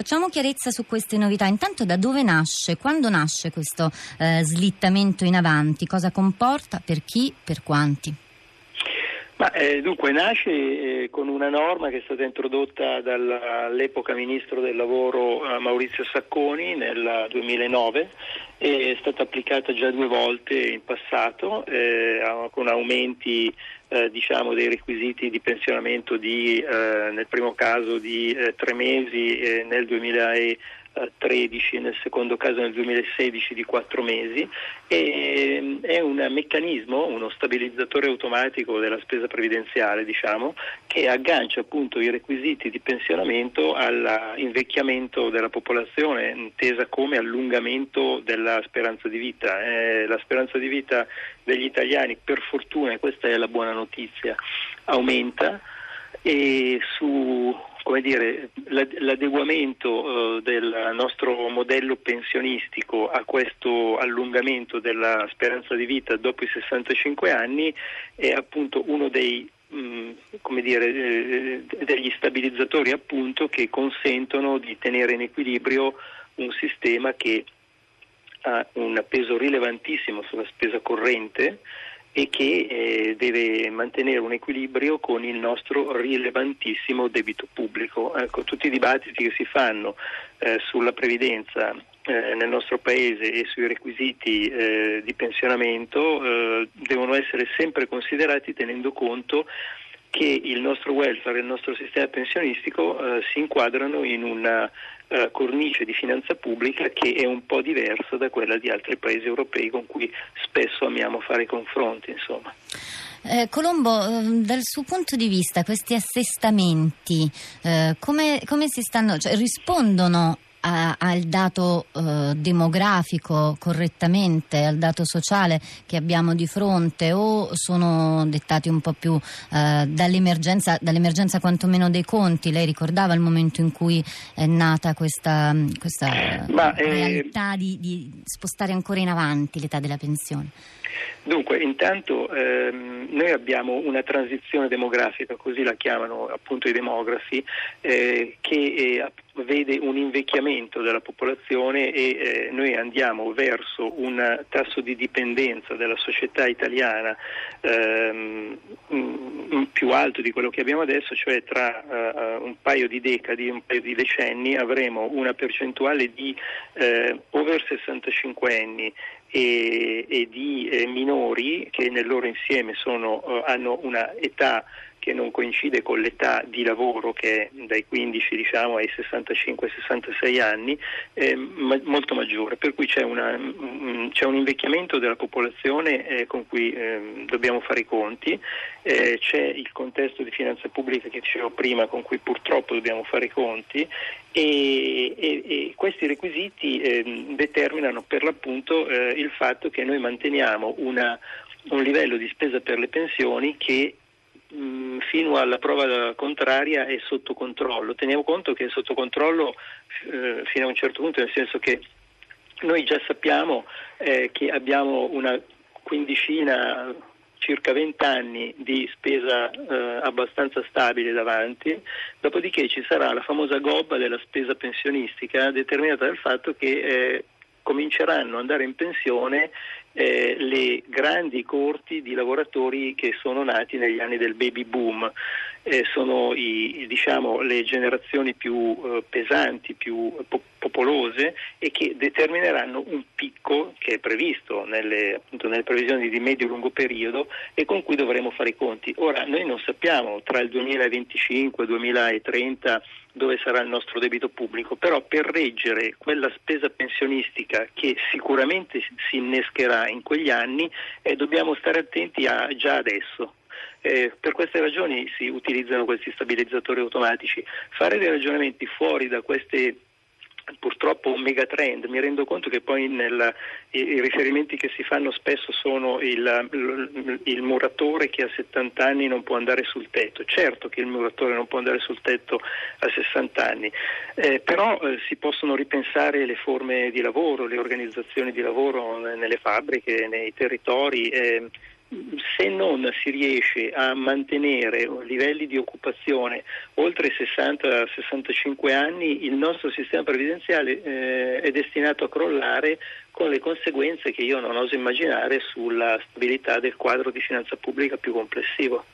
Facciamo chiarezza su queste novità. Intanto da dove nasce, quando nasce questo slittamento in avanti, cosa comporta, per chi, per quanti? Dunque nasce con una norma che è stata introdotta dall'epoca ministro del lavoro Maurizio Sacconi nel 2009, è stata applicata già 2 volte in passato con aumenti dei requisiti di pensionamento nel primo caso di 3 mesi nel 2013, nel secondo caso nel 2016 di 4 mesi. È un meccanismo, uno stabilizzatore automatico della spesa previdenziale, che aggancia appunto i requisiti di pensionamento all'invecchiamento della popolazione, intesa come allungamento della speranza di vita. La speranza di vita degli italiani, per fortuna, e questa è la buona notizia, aumenta, e l'adeguamento del nostro modello pensionistico a questo allungamento della speranza di vita dopo i 65 anni è appunto uno dei degli stabilizzatori appunto che consentono di tenere in equilibrio un sistema che ha un peso rilevantissimo sulla spesa corrente e che deve mantenere un equilibrio con il nostro rilevantissimo debito pubblico. Ecco, tutti i dibattiti che si fanno sulla previdenza nel nostro Paese e sui requisiti di pensionamento devono essere sempre considerati tenendo conto che il nostro welfare e il nostro sistema pensionistico si inquadrano in una cornice di finanza pubblica che è un po' diversa da quella di altri paesi europei con cui spesso amiamo fare i confronti, insomma. Colombo, dal suo punto di vista questi assestamenti come si stanno, rispondono al dato demografico correttamente, al dato sociale che abbiamo di fronte, o sono dettati un po' più dall'emergenza quantomeno dei conti? Lei ricordava il momento in cui è nata questa realtà di spostare ancora in avanti l'età della pensione. Dunque, intanto noi abbiamo una transizione demografica, così la chiamano appunto i demografi, che vede un invecchiamento della popolazione e noi andiamo verso un tasso di dipendenza della società italiana più alto di quello che abbiamo adesso, cioè tra un paio di decenni avremo una percentuale di over 65enni e di minori che nel loro insieme hanno una età che non coincide con l'età di lavoro, che è dai 15 ai 65-66 anni, molto maggiore, per cui c'è un invecchiamento della popolazione con cui dobbiamo fare i conti, c'è il contesto di finanza pubblica che dicevo prima con cui purtroppo dobbiamo fare i conti, e questi requisiti determinano per l'appunto il fatto che noi manteniamo un livello di spesa per le pensioni che fino alla prova contraria è sotto controllo. Teniamo conto che è sotto controllo fino a un certo punto, nel senso che noi già sappiamo che abbiamo una quindicina, circa 20 anni di spesa abbastanza stabile davanti, dopodiché ci sarà la famosa gobba della spesa pensionistica determinata dal fatto che cominceranno ad andare in pensione le grandi corti di lavoratori che sono nati negli anni del baby boom. Sono le generazioni più pesanti, più popolose, e che determineranno un picco che è previsto nelle previsioni di medio-lungo periodo e con cui dovremo fare i conti. Ora, noi non sappiamo tra il 2025 e il 2030 dove sarà il nostro debito pubblico, però per reggere quella spesa pensionistica che sicuramente si innescherà in quegli anni dobbiamo stare attenti già adesso. Per queste ragioni si utilizzano questi stabilizzatori automatici. Fare dei ragionamenti fuori da queste purtroppo un megatrend, mi rendo conto che poi i riferimenti che si fanno spesso sono il muratore che a 70 anni non può andare sul tetto. Certo che il muratore non può andare sul tetto a 60 anni, però si possono ripensare le forme di lavoro, le organizzazioni di lavoro nelle fabbriche, nei territori, se non si riesce a mantenere livelli di occupazione oltre 60-65 anni, il nostro sistema previdenziale è destinato a crollare, con le conseguenze che io non oso immaginare sulla stabilità del quadro di finanza pubblica più complessivo.